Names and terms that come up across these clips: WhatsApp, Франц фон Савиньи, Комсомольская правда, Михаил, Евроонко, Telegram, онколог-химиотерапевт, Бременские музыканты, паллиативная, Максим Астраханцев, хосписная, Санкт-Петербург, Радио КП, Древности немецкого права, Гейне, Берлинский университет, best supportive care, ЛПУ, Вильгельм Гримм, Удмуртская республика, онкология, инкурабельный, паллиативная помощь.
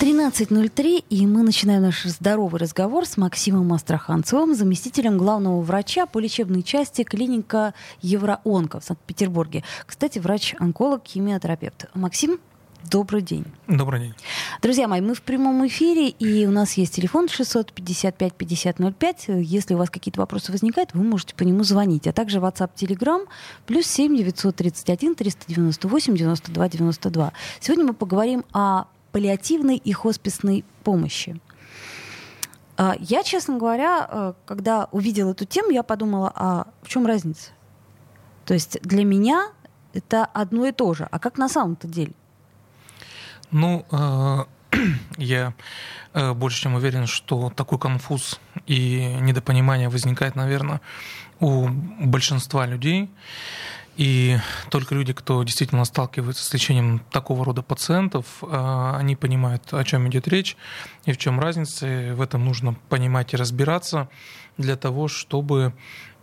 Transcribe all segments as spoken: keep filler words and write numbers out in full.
тринадцать ноль три, и мы начинаем наш здоровый разговор с Максимом Астраханцевым, заместителем главного врача по лечебной части клиника Евроонко в Санкт-Петербурге. Кстати, врач-онколог-химиотерапевт. Максим, добрый день. Добрый день. Друзья мои, мы в прямом эфире, и у нас есть телефон шестьсот пятьдесят пять пятьдесят ноль пять. Если у вас какие-то вопросы возникают, вы можете по нему звонить. А также WhatsApp, Telegram, плюс семь девятьсот тридцать один триста девяносто восемь девяносто два девяносто два. Сегодня мы поговорим о паллиативной и хосписной помощи. Я, честно говоря, когда увидела эту тему, я подумала, а в чем разница? То есть для меня это одно и то же. А как на самом-то деле? Ну, я больше чем уверен, что такой конфуз и недопонимание возникает, наверное, у большинства людей. И только люди, кто действительно сталкивается с лечением такого рода пациентов, они понимают, о чем идет речь и в чем разница. И в этом нужно понимать и разбираться для того, чтобы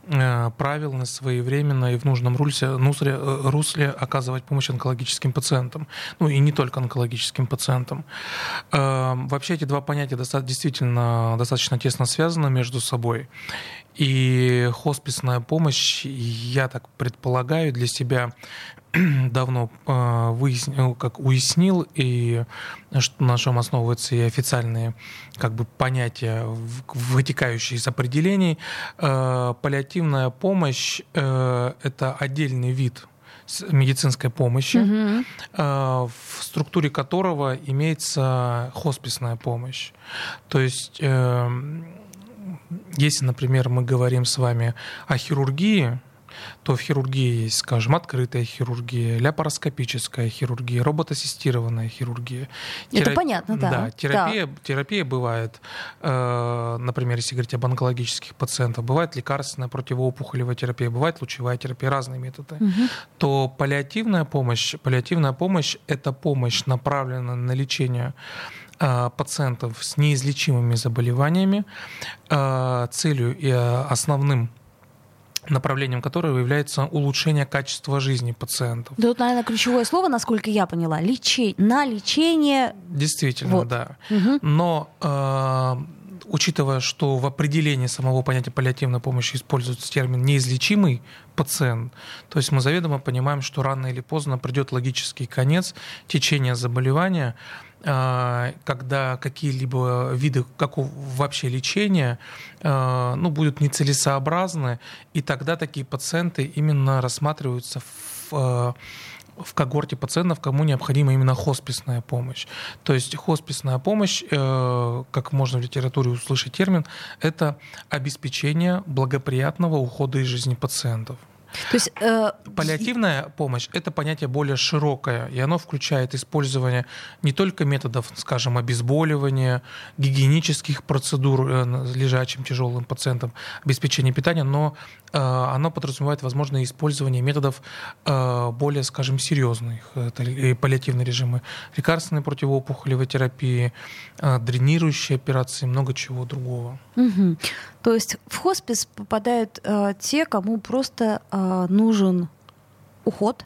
правильно, своевременно и в нужном русле, русле оказывать помощь онкологическим пациентам. Ну и не только онкологическим пациентам. Вообще эти два понятия действительно достаточно тесно связаны между собой. И хосписная помощь, я так предполагаю, для себя давно выяснил, как уяснил, и на чем основываются и официальные как бы понятия, вытекающие из определений. Паллиативная помощь – это отдельный вид медицинской помощи, угу. в структуре которого имеется хосписная помощь. То есть если, например, мы говорим с вами о хирургии, то в хирургии есть, скажем, открытая хирургия, лапароскопическая хирургия, роботассистированная хирургия. Это Терап... понятно, да. Да, терапия, да. терапия бывает, э, например, если говорить об онкологических пациентах, бывает лекарственная противоопухолевая терапия, бывает лучевая терапия, разные методы. Угу. То паллиативная помощь, паллиативная помощь – это помощь, направленная на лечение пациентов с неизлечимыми заболеваниями, целью и основным направлением которого является улучшение качества жизни пациентов. Да, вот, наверное, ключевое слово, насколько я поняла, лечи... на лечение. Действительно, вот. Да. Угу. Но э, учитывая, что в определении самого понятия паллиативной помощи используется термин «неизлечимый», пациент. То есть мы заведомо понимаем, что рано или поздно придет логический конец течения заболевания, когда какие-либо виды какого вообще лечения ну, будут нецелесообразны, и тогда такие пациенты именно рассматриваются в в когорте пациентов, кому необходима именно хосписная помощь. То есть хосписная помощь, э, как можно в литературе услышать термин, это обеспечение благоприятного ухода из жизни пациентов. То есть, э... паллиативная помощь – это понятие более широкое, и оно включает использование не только методов, скажем, обезболивания, гигиенических процедур лежачим тяжелым пациентам, обеспечения питания, но э, оно подразумевает, возможно, использование методов э, более, скажем, серьезных. Это паллиативные режимы лекарственной противоопухолевой терапии, э, дренирующие операции, много чего другого. Угу. То есть в хоспис попадают э, те, кому просто э, нужен уход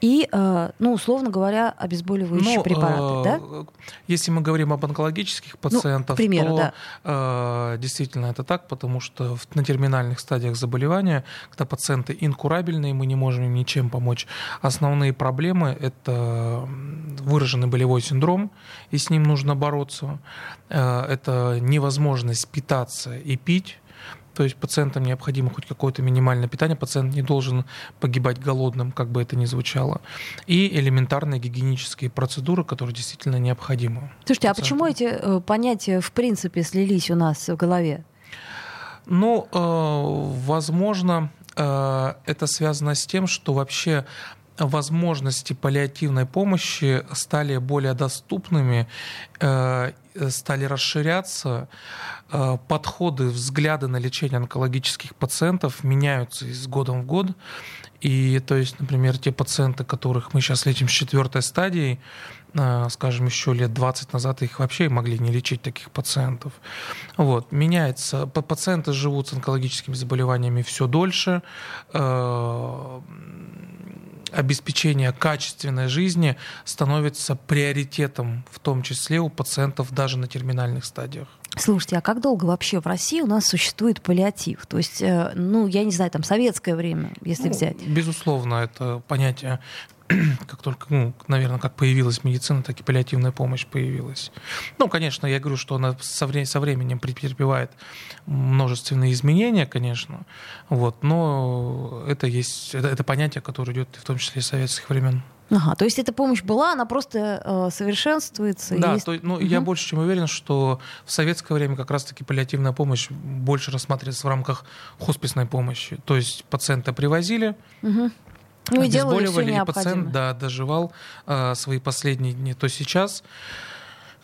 и, э, ну, условно говоря, обезболивающие ну, препараты, э, да? Если мы говорим об онкологических пациентах, ну, к примеру, то да. э, действительно это так, потому что в, на терминальных стадиях заболевания, когда пациенты инкурабельные, мы не можем им ничем помочь. Основные проблемы – это выраженный болевой синдром, и с ним нужно бороться. Э, это невозможность питаться и пить. То есть пациентам необходимо хоть какое-то минимальное питание, пациент не должен погибать голодным, как бы это ни звучало, и элементарные гигиенические процедуры, которые действительно необходимы. Слушайте, пациентам. А почему эти понятия в принципе слились у нас в голове? Ну, возможно, это связано с тем, что вообще возможности паллиативной помощи стали более доступными, стали расширяться, подходы, взгляды на лечение онкологических пациентов меняются из года в год. И, то есть, например, те пациенты, которых мы сейчас лечим с четвертой стадией, скажем, еще лет двадцать назад их вообще могли не лечить, таких пациентов. Вот, меняется. Пациенты живут с онкологическими заболеваниями все дольше. Обеспечение качественной жизни становится приоритетом, в том числе у пациентов даже на терминальных стадиях. Слушайте, а как долго вообще в России у нас существует паллиатив? То есть, ну, я не знаю, там, советское время, если ну, взять. Безусловно, это понятие, как только, ну, наверное, как появилась медицина, так и паллиативная помощь появилась. Ну, конечно, я говорю, что она со временем претерпевает множественные изменения, конечно, вот, но это есть, это, это понятие, которое идет в том числе из советских времен. Ага, то есть эта помощь была, она просто э, совершенствуется. Да, есть... то, ну, угу. Я больше чем уверен, что в советское время как раз-таки паллиативная помощь больше рассматривается в рамках хосписной помощи. То есть пациента привозили, угу. ну, обезболивали, и пациент да, доживал э, свои последние дни. То сейчас,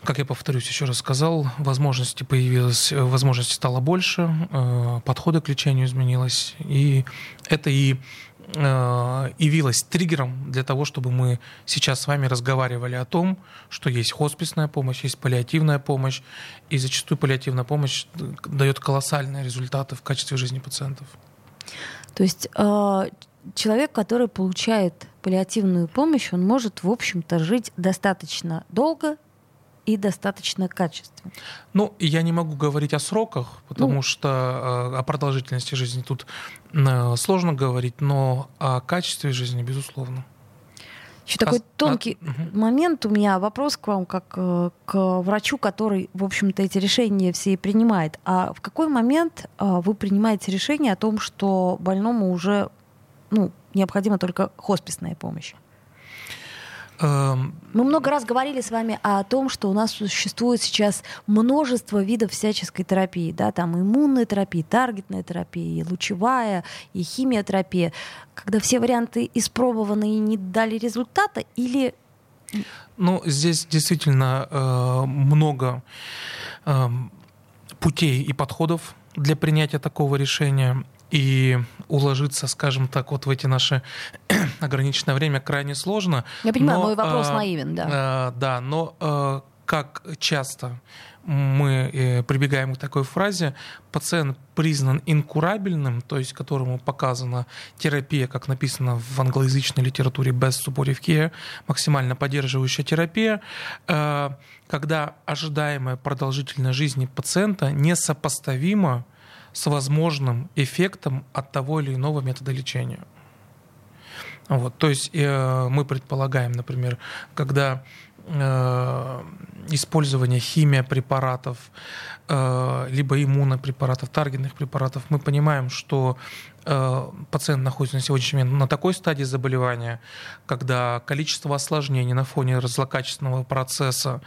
как я повторюсь, еще раз сказал, возможности появилось, возможностей стало больше, э, подходы к лечению изменилось, и это и... явилась триггером для того, чтобы мы сейчас с вами разговаривали о том, что есть хосписная помощь, есть паллиативная помощь, и зачастую паллиативная помощь дает колоссальные результаты в качестве жизни пациентов. То есть человек, который получает паллиативную помощь, он может, в общем-то, жить достаточно долго и достаточно качественно. Ну, я не могу говорить о сроках, потому ну. что о продолжительности жизни тут сложно говорить, но о качестве жизни, безусловно. Еще а... такой тонкий а... момент у меня, вопрос к вам, как к врачу, который, в общем-то, эти решения все и принимает. А в какой момент вы принимаете решение о том, что больному уже ну, необходима только хосписная помощь? Мы много раз говорили с вами о том, что у нас существует сейчас множество видов всяческой терапии, да, там иммунная терапия, таргетная терапия, и лучевая, и химиотерапия, когда все варианты испробованы и не дали результата, или... Ну, здесь действительно э, много э, путей и подходов для принятия такого решения. И уложиться, скажем так, вот в эти наши ограниченное время крайне сложно. Я понимаю, но, мой вопрос а, наивен, да. А, да, но а, как часто мы прибегаем к такой фразе: пациент признан инкурабельным, то есть которому показана терапия, как написано в англоязычной литературе best supportive care, максимально поддерживающая терапия, а, когда ожидаемая продолжительность жизни пациента несопоставима с возможным эффектом от того или иного метода лечения. Вот, то есть э, мы предполагаем, например, когда э, использование химиопрепаратов, э, либо иммунопрепаратов, таргетных препаратов, мы понимаем, что э, пациент находится на сегодняшний момент на такой стадии заболевания, когда количество осложнений на фоне злокачественного процесса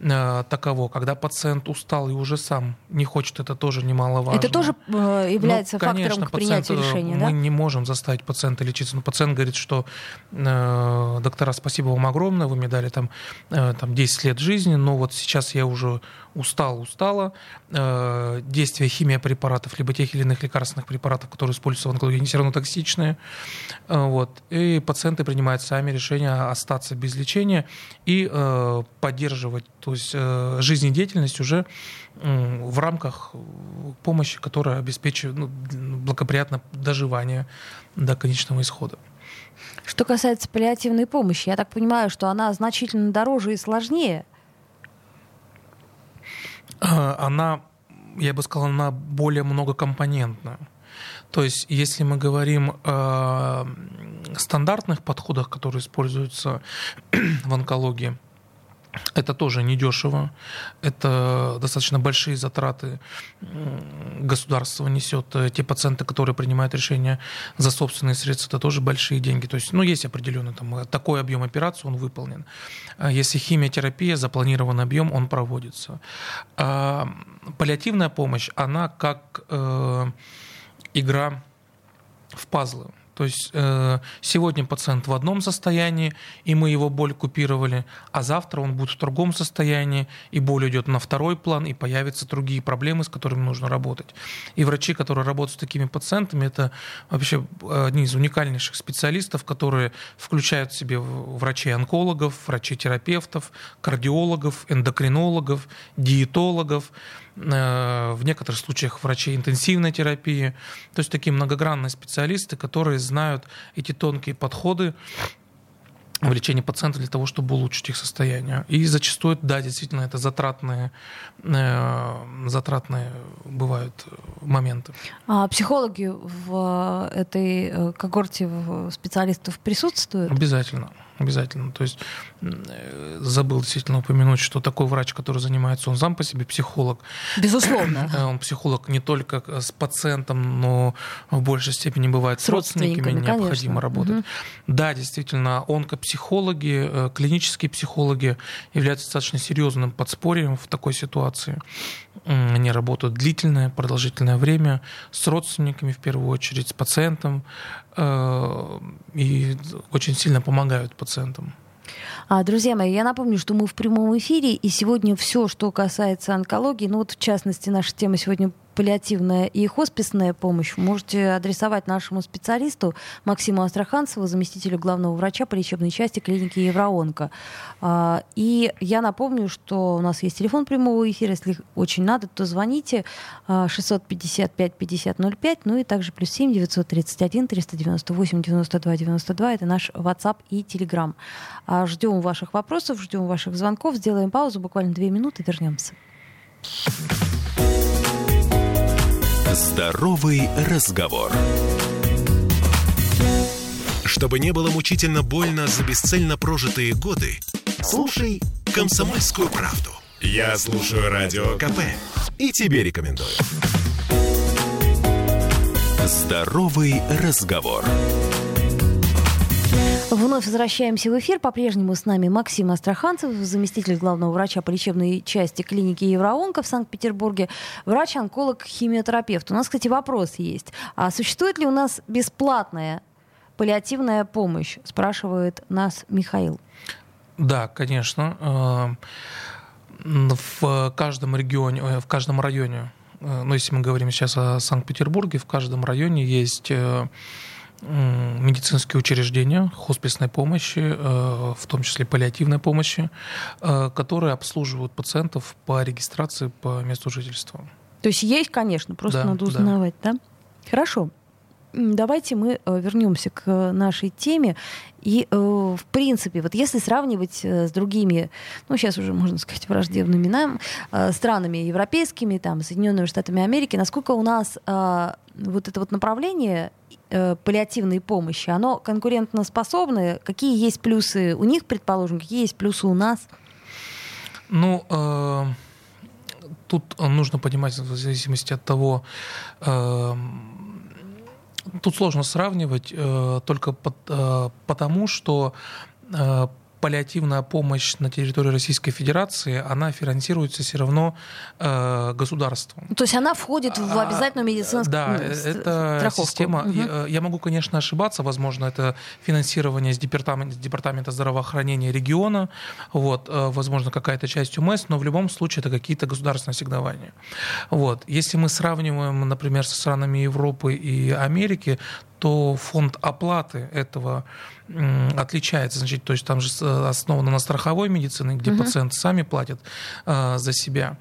э, таково, когда пациент устал и уже сам не хочет, это тоже немаловажно. Это тоже э, является ну, фактором конечно, к принятию пациент, решения, да? Мы не можем заставить пациента лечиться, но пациент говорит, что э, доктора, спасибо вам огромное, вы мне дали там, э, там десять лет жизни, но вот сейчас я уже устал, устала. Э, действие химиопрепаратов, либо тех или иных лекарственных препаратов, которые используются в онкологии, они все равно токсичные. Э, вот. И пациенты принимают сами решение остаться без лечения и э, поддерживать, то есть э, жизнедеятельность уже э, в рамках помощи, которая обеспечивает ну, благоприятно доживание до конечного исхода. Что касается паллиативной помощи, я так понимаю, что она значительно дороже и сложнее. Она, я бы сказал, она более многокомпонентная. То есть, если мы говорим о стандартных подходах, которые используются в онкологии, это тоже недешево, это достаточно большие затраты государство несет. Те пациенты, которые принимают решения за собственные средства, это тоже большие деньги. То есть, ну, есть определенный там, такой объем операции, он выполнен. Если химиотерапия, запланированный объем, он проводится. А паллиативная помощь, она как э, игра в пазлы. То есть э, сегодня пациент в одном состоянии, и мы его боль купировали, а завтра он будет в другом состоянии, и боль идет на второй план, и появятся другие проблемы, с которыми нужно работать. И врачи, которые работают с такими пациентами, это вообще одни из уникальнейших специалистов, которые включают в себе врачей-онкологов, врачей-терапевтов, кардиологов, эндокринологов, диетологов, в некоторых случаях врачей интенсивной терапии. То есть такие многогранные специалисты, которые знают эти тонкие подходы в лечении пациентов для того, чтобы улучшить их состояние. И зачастую, да, действительно, это затратные, затратные бывают моменты. А психологи в этой когорте специалистов присутствуют? Обязательно. Обязательно. То есть забыл действительно упомянуть, что такой врач, который занимается, он сам по себе психолог. Безусловно. Он психолог не только с пациентом, но в большей степени бывает с, с родственниками, родственниками. Необходимо, конечно, работать. Угу. Да, действительно, онкопсихологи, клинические психологи являются достаточно серьезным подспорьем в такой ситуации. Они работают длительное, продолжительное время с родственниками, в первую очередь, с пациентом, и очень сильно помогают пациентам. Друзья мои, я напомню, что мы в прямом эфире, и сегодня все, что касается онкологии, ну вот в частности наша тема сегодня паллиативная и хосписная помощь, можете адресовать нашему специалисту Максиму Астраханцеву, заместителю главного врача по лечебной части клиники Евроонко. И я напомню, что у нас есть телефон прямого эфира, если очень надо, то звоните шестьсот пятьдесят пять пятьдесят ноль пять, ну и также плюс семь девятьсот тридцать один триста девяносто восемь девяносто два девяносто два, это наш WhatsApp и Telegram. Ждем ваших вопросов, ждем ваших звонков, сделаем паузу, буквально две минуты, вернемся. Здоровый разговор. Чтобы не было мучительно больно за бесцельно прожитые годы, слушай «Комсомольскую правду». Я слушаю Радио КП и тебе рекомендую. Здоровый разговор. Вновь возвращаемся в эфир. По-прежнему с нами Максим Астраханцев, заместитель главного врача по лечебной части клиники Евроонко в Санкт-Петербурге, врач-онколог-химиотерапевт. У нас, кстати, вопрос есть. А существует ли у нас бесплатная паллиативная помощь? Спрашивает нас Михаил. Да, конечно. В каждом регионе, в каждом районе, ну, если мы говорим сейчас о Санкт-Петербурге, в каждом районе есть медицинские учреждения хосписной помощи, в том числе паллиативной помощи, которые обслуживают пациентов по регистрации по месту жительства. То есть есть, конечно, просто да, надо узнавать, да. да? Хорошо. Давайте мы вернемся к нашей теме. И, в принципе, вот если сравнивать с другими, ну, сейчас уже, можно сказать, враждебными нам, странами европейскими, там, Соединенными Штатами Америки, насколько у нас вот это вот направление паллиативной помощи, оно конкурентоспособное? Какие есть плюсы у них, предположим, какие есть плюсы у нас? Ну, э, тут нужно понимать, в зависимости от того, э, тут сложно сравнивать э, только под, э, потому, что э, паллиативная помощь на территории Российской Федерации, она финансируется все равно э, государством. То есть она входит в обязательную медицинскую страховку? Да, ну, это страховку. Система. Угу. Я, я могу, конечно, ошибаться. Возможно, это финансирование с департамента, с департамента здравоохранения региона. Вот, возможно, какая-то часть УМС, но в любом случае это какие-то государственные ассигнования. Вот. Если мы сравниваем, например, со странами Европы и Америки, то фонд оплаты этого отличается. Значит, то есть там же основано на страховой медицине, где uh-huh. пациенты сами платят э, за себя.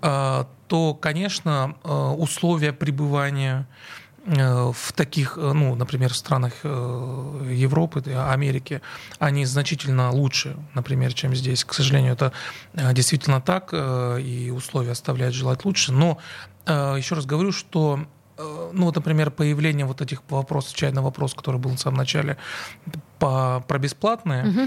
Э, то, конечно, э, условия пребывания э, в таких, ну, например, в странах э, Европы, Америки, они значительно лучше, например, чем здесь. К сожалению, это действительно так, э, и условия оставляют желать лучше. Но э, еще раз говорю, что ну, вот, например, появление вот этих вопросов, чай на вопрос, который был в самом начале, по, про бесплатные угу.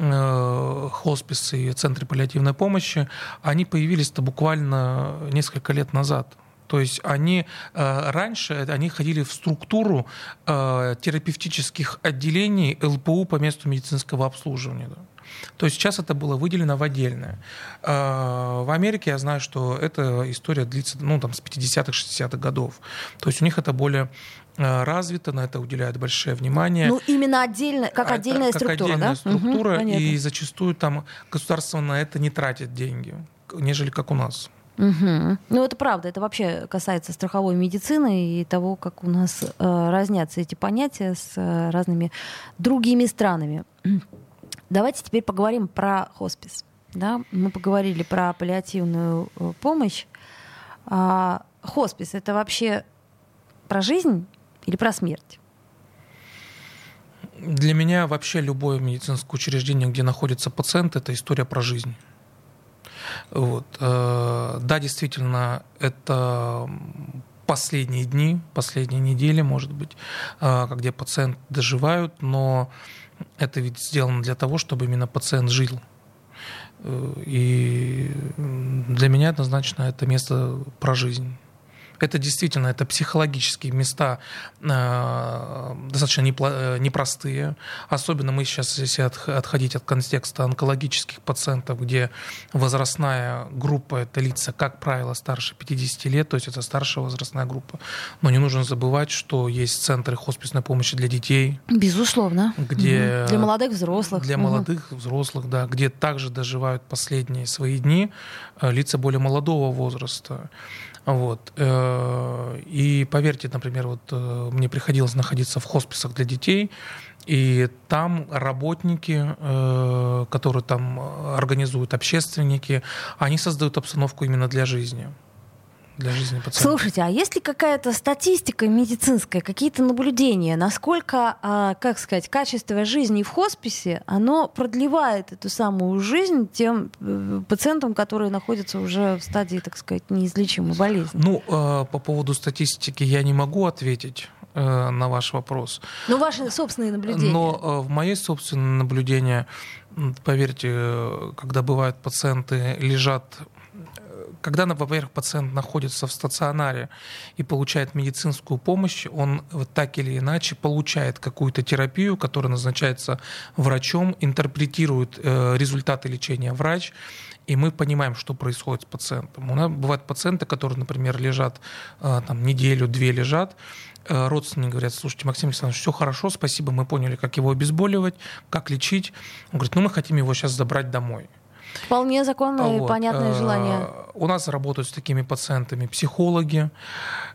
э, хосписы и центры паллиативной помощи, они появились-то буквально несколько лет назад. То есть они э, раньше они ходили в структуру э, терапевтических отделений ЛПУ по месту медицинского обслуживания. Да. то сейчас это было выделено в отдельное. В Америке я знаю, что эта история длится ну, там, с пятидесятых, шестидесятых годов. То есть у них это более развито, на это уделяют большое внимание. Ну, именно отдельно, как отдельная а, структура, как отдельная да? структура, угу, и зачастую там государство на это не тратит деньги, нежели как у нас. Угу. Ну, это правда, это вообще касается страховой медицины и того, как у нас э, разнятся эти понятия с э, разными другими странами. Давайте теперь поговорим про хоспис. Да? Мы поговорили про паллиативную э, помощь. А, хоспис — это вообще про жизнь или про смерть? Для меня вообще любое медицинское учреждение, где находится пациент, — это история про жизнь. Вот. Да, действительно, это последние дни, последние недели, может быть, где пациент доживают, но это ведь сделано для того, чтобы именно пациент жил. И для меня однозначно это место про жизнь. Это действительно, это психологические места, э, достаточно непло, непростые. Особенно мы сейчас, если от, отходить от контекста онкологических пациентов, где возрастная группа — это лица, как правило, старше пятидесяти лет, то есть это старшая возрастная группа. Но не нужно забывать, что есть центры хосписной помощи для детей. Безусловно. Где, угу. Для молодых взрослых. Для угу. молодых взрослых, да. Где также доживают последние свои дни э, лица более молодого возраста. Вот. И поверьте, например, вот мне приходилось находиться в хосписах для детей, и там работники, которые там организуют, общественники, они создают обстановку именно для жизни. Для жизни пациента. Слушайте, а есть ли какая-то статистика медицинская, какие-то наблюдения, насколько, как сказать, качество жизни в хосписе, оно продлевает эту самую жизнь тем пациентам, которые находятся уже в стадии, так сказать, неизлечимой болезни? Ну, по поводу статистики я не могу ответить на ваш вопрос. Но ваши собственные наблюдения? Но в мои собственные наблюдения, поверьте, когда бывают пациенты лежат... Когда, во-первых, пациент находится в стационаре и получает медицинскую помощь, он так или иначе получает какую-то терапию, которая назначается врачом, интерпретирует результаты лечения врач, и мы понимаем, что происходит с пациентом. У нас бывают пациенты, которые, например, лежат там, неделю-две лежат, родственники говорят: слушайте, Максим Александрович, все хорошо, спасибо, мы поняли, как его обезболивать, как лечить. Он говорит: ну мы хотим его сейчас забрать домой. Вполне законное вот. и понятное желание. У нас работают с такими пациентами психологи.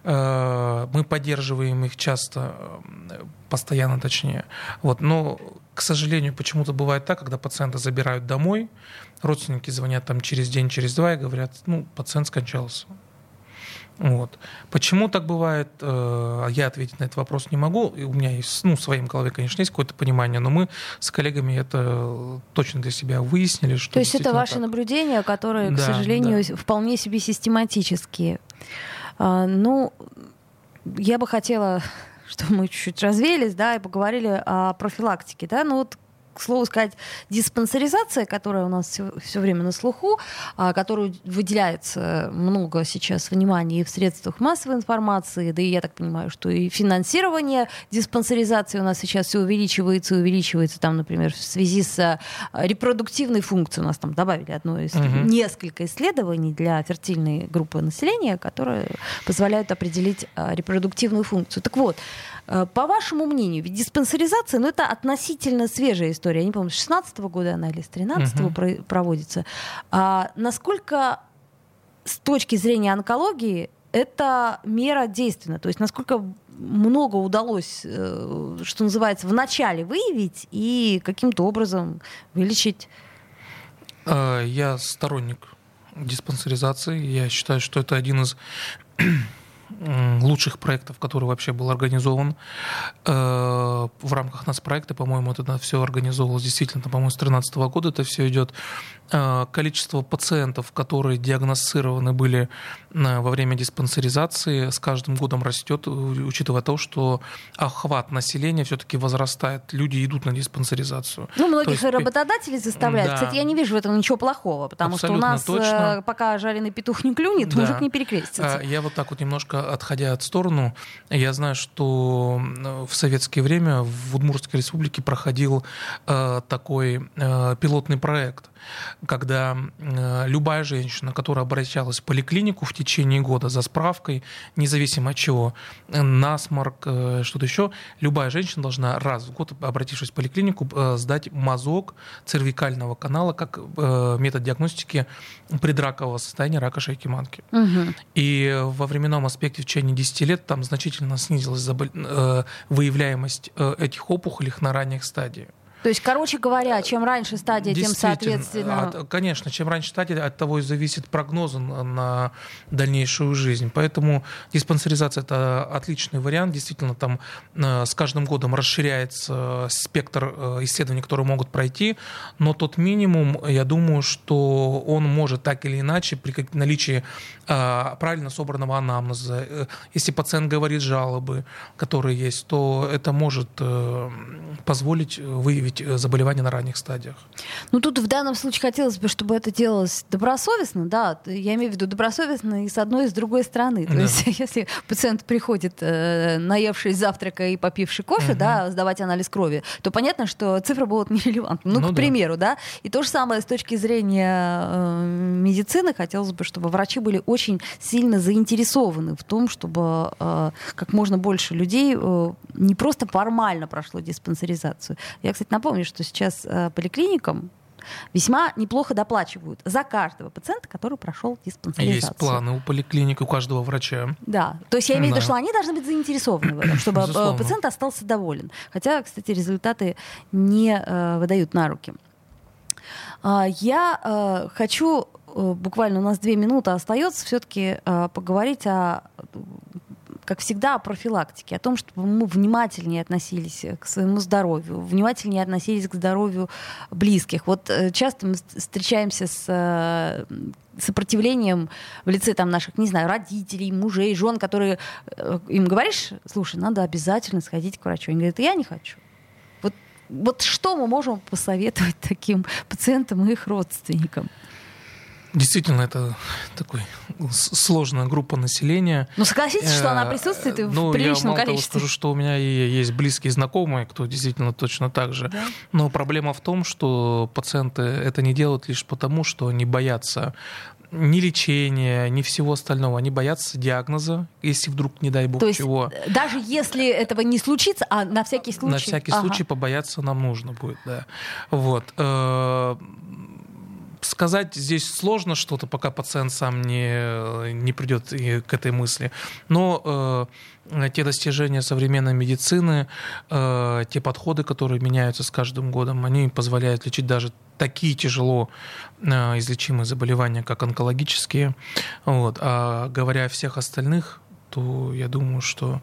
Мы поддерживаем их часто, постоянно точнее. Вот. Но, к сожалению, почему-то бывает так, когда пациента забирают домой, родственники звонят там через день, через два и говорят: ну, пациент скончался. Вот. Почему так бывает, я ответить на этот вопрос не могу. У меня есть, ну, в своем голове, конечно, есть какое-то понимание, но мы с коллегами это точно для себя выяснили. Что то есть это ваши так. наблюдения, которые, да, к сожалению, да. вполне себе систематические. Ну, я бы хотела, чтобы мы чуть-чуть развеялись, да, и поговорили о профилактике, да, ну вот. К слову сказать, диспансеризация, которая у нас все, все время на слуху, а, которую выделяется много сейчас внимания и в средствах массовой информации, да и я так понимаю, что и финансирование диспансеризации у нас сейчас все увеличивается и увеличивается, там, например, в связи с репродуктивной функцией. У нас там добавили одно из угу. несколько исследований для фертильной группы населения, которые позволяют определить репродуктивную функцию. Так вот, по вашему мнению, ведь диспансеризация, ну, это относительно свежая история. Я не помню, с шестнадцатого года она или с тринадцатого uh-huh. проводится. А насколько с точки зрения онкологии эта мера действенна? То есть насколько много удалось, что называется, вначале выявить и каким-то образом вылечить? Я сторонник диспансеризации. Я считаю, что это один из лучших проектов, который вообще был организован в рамках нацпроекта. По-моему, это все организовывалось действительно, по-моему, с две тысячи тринадцатого года это все идет. Количество пациентов, которые диагностированы были во время диспансеризации, с каждым годом растет, учитывая то, что охват населения все-таки возрастает. Люди идут на диспансеризацию. Ну, многих есть... работодателей заставляют. Да. Кстати, я не вижу в этом ничего плохого, потому абсолютно что у нас точно. Пока жареный петух не клюнет, да. мужик не перекрестится. Я вот так вот немножко немножко отходя от сторону, я знаю, что в советское время в Удмуртской республике проходил э, такой э, пилотный проект, когда э, любая женщина, которая обращалась в поликлинику в течение года за справкой, независимо от чего, насморк, э, что-то еще, любая женщина должна раз в год, обратившись в поликлинику, э, сдать мазок цервикального канала как э, метод диагностики предракового состояния рака шейки матки. Угу. И во временном аспекте в течение десять лет там значительно снизилась забол... э, выявляемость э, этих опухолей на ранних стадиях. То есть, короче говоря, чем раньше стадия, тем соответственно... От, конечно, чем раньше стадия, от того и зависит прогноз на дальнейшую жизнь. Поэтому диспансеризация — это отличный вариант. Действительно, там с каждым годом расширяется спектр исследований, которые могут пройти. Но тот минимум, я думаю, что он может так или иначе при наличии правильно собранного анамнеза. Если пациент говорит жалобы, которые есть, то это может позволить выявить заболевания на ранних стадиях. Ну, тут в данном случае хотелось бы, чтобы это делалось добросовестно, да, я имею в виду добросовестно и с одной, и с другой стороны. То да. есть, если пациент приходит, э, наевшись завтрака и попивший кофе, угу. да, сдавать анализ крови, то понятно, что цифры будут нерелевантны. Ну, ну, к да. примеру, да. И то же самое с точки зрения э, медицины. Хотелось бы, чтобы врачи были очень сильно заинтересованы в том, чтобы э, как можно больше людей э, не просто формально прошло диспансеризацию. Я, кстати, напомню, что сейчас э, поликлиникам весьма неплохо доплачивают за каждого пациента, который прошел диспансеризацию. Есть планы у поликлиники, у каждого врача. Да, то есть я имею в виду, что они должны быть заинтересованы в этом, чтобы Безусловно. пациент остался доволен. Хотя, кстати, результаты не э, выдают на руки. Э, я э, хочу, э, буквально у нас две минуты остается, все-таки э, поговорить о... как всегда, о профилактике, о том, чтобы мы внимательнее относились к своему здоровью, внимательнее относились к здоровью близких. Вот часто мы встречаемся с сопротивлением в лице там, наших, не знаю, родителей, мужей, жен, которые им говоришь, слушай, надо обязательно сходить к врачу. Они говорят, я не хочу. Вот, вот что мы можем посоветовать таким пациентам и их родственникам? Действительно, это такой сложная группа населения. Ну, согласитесь, что она присутствует ну, в приличном количестве. Ну, я мало того скажу, что у меня и есть близкие знакомые, кто действительно точно так же. Да? Но проблема в том, что пациенты это не делают лишь потому, что они боятся ни лечения, ни всего остального. Они боятся диагноза, если вдруг, не дай бог, то есть, чего. Даже если этого не случится, а на всякий случай... На всякий ага. случай побояться нам нужно будет, да. Вот. Сказать здесь сложно что-то, пока пациент сам не, не придет к этой мысли. Но э, те достижения современной медицины, э, те подходы, которые меняются с каждым годом, они позволяют лечить даже такие тяжело э, излечимые заболевания, как онкологические. Вот. А говоря о всех остальных, то я думаю, что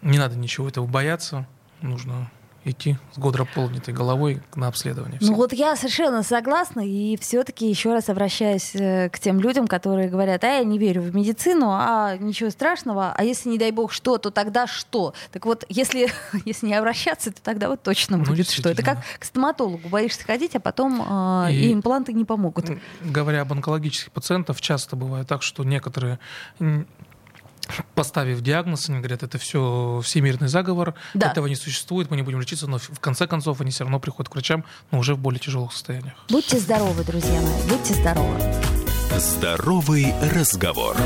не надо ничего этого бояться. Нужно... идти с бодро полнятой головой на обследование. Все. Ну вот я совершенно согласна, и все-таки еще раз обращаюсь к тем людям, которые говорят, а я не верю в медицину, а ничего страшного, а если, не дай бог, что, то тогда что? Так вот, если, если не обращаться, то тогда вот точно будет ну, что. Это как к стоматологу. Боишься ходить, а потом э, и, и импланты не помогут. Говоря об онкологических пациентах, часто бывает так, что некоторые... поставив диагноз, они говорят, это все всемирный заговор, да. этого не существует, мы не будем лечиться, но в конце концов они все равно приходят к врачам, но уже в более тяжелых состояниях. Будьте здоровы, друзья мои, будьте здоровы. Здоровый разговор.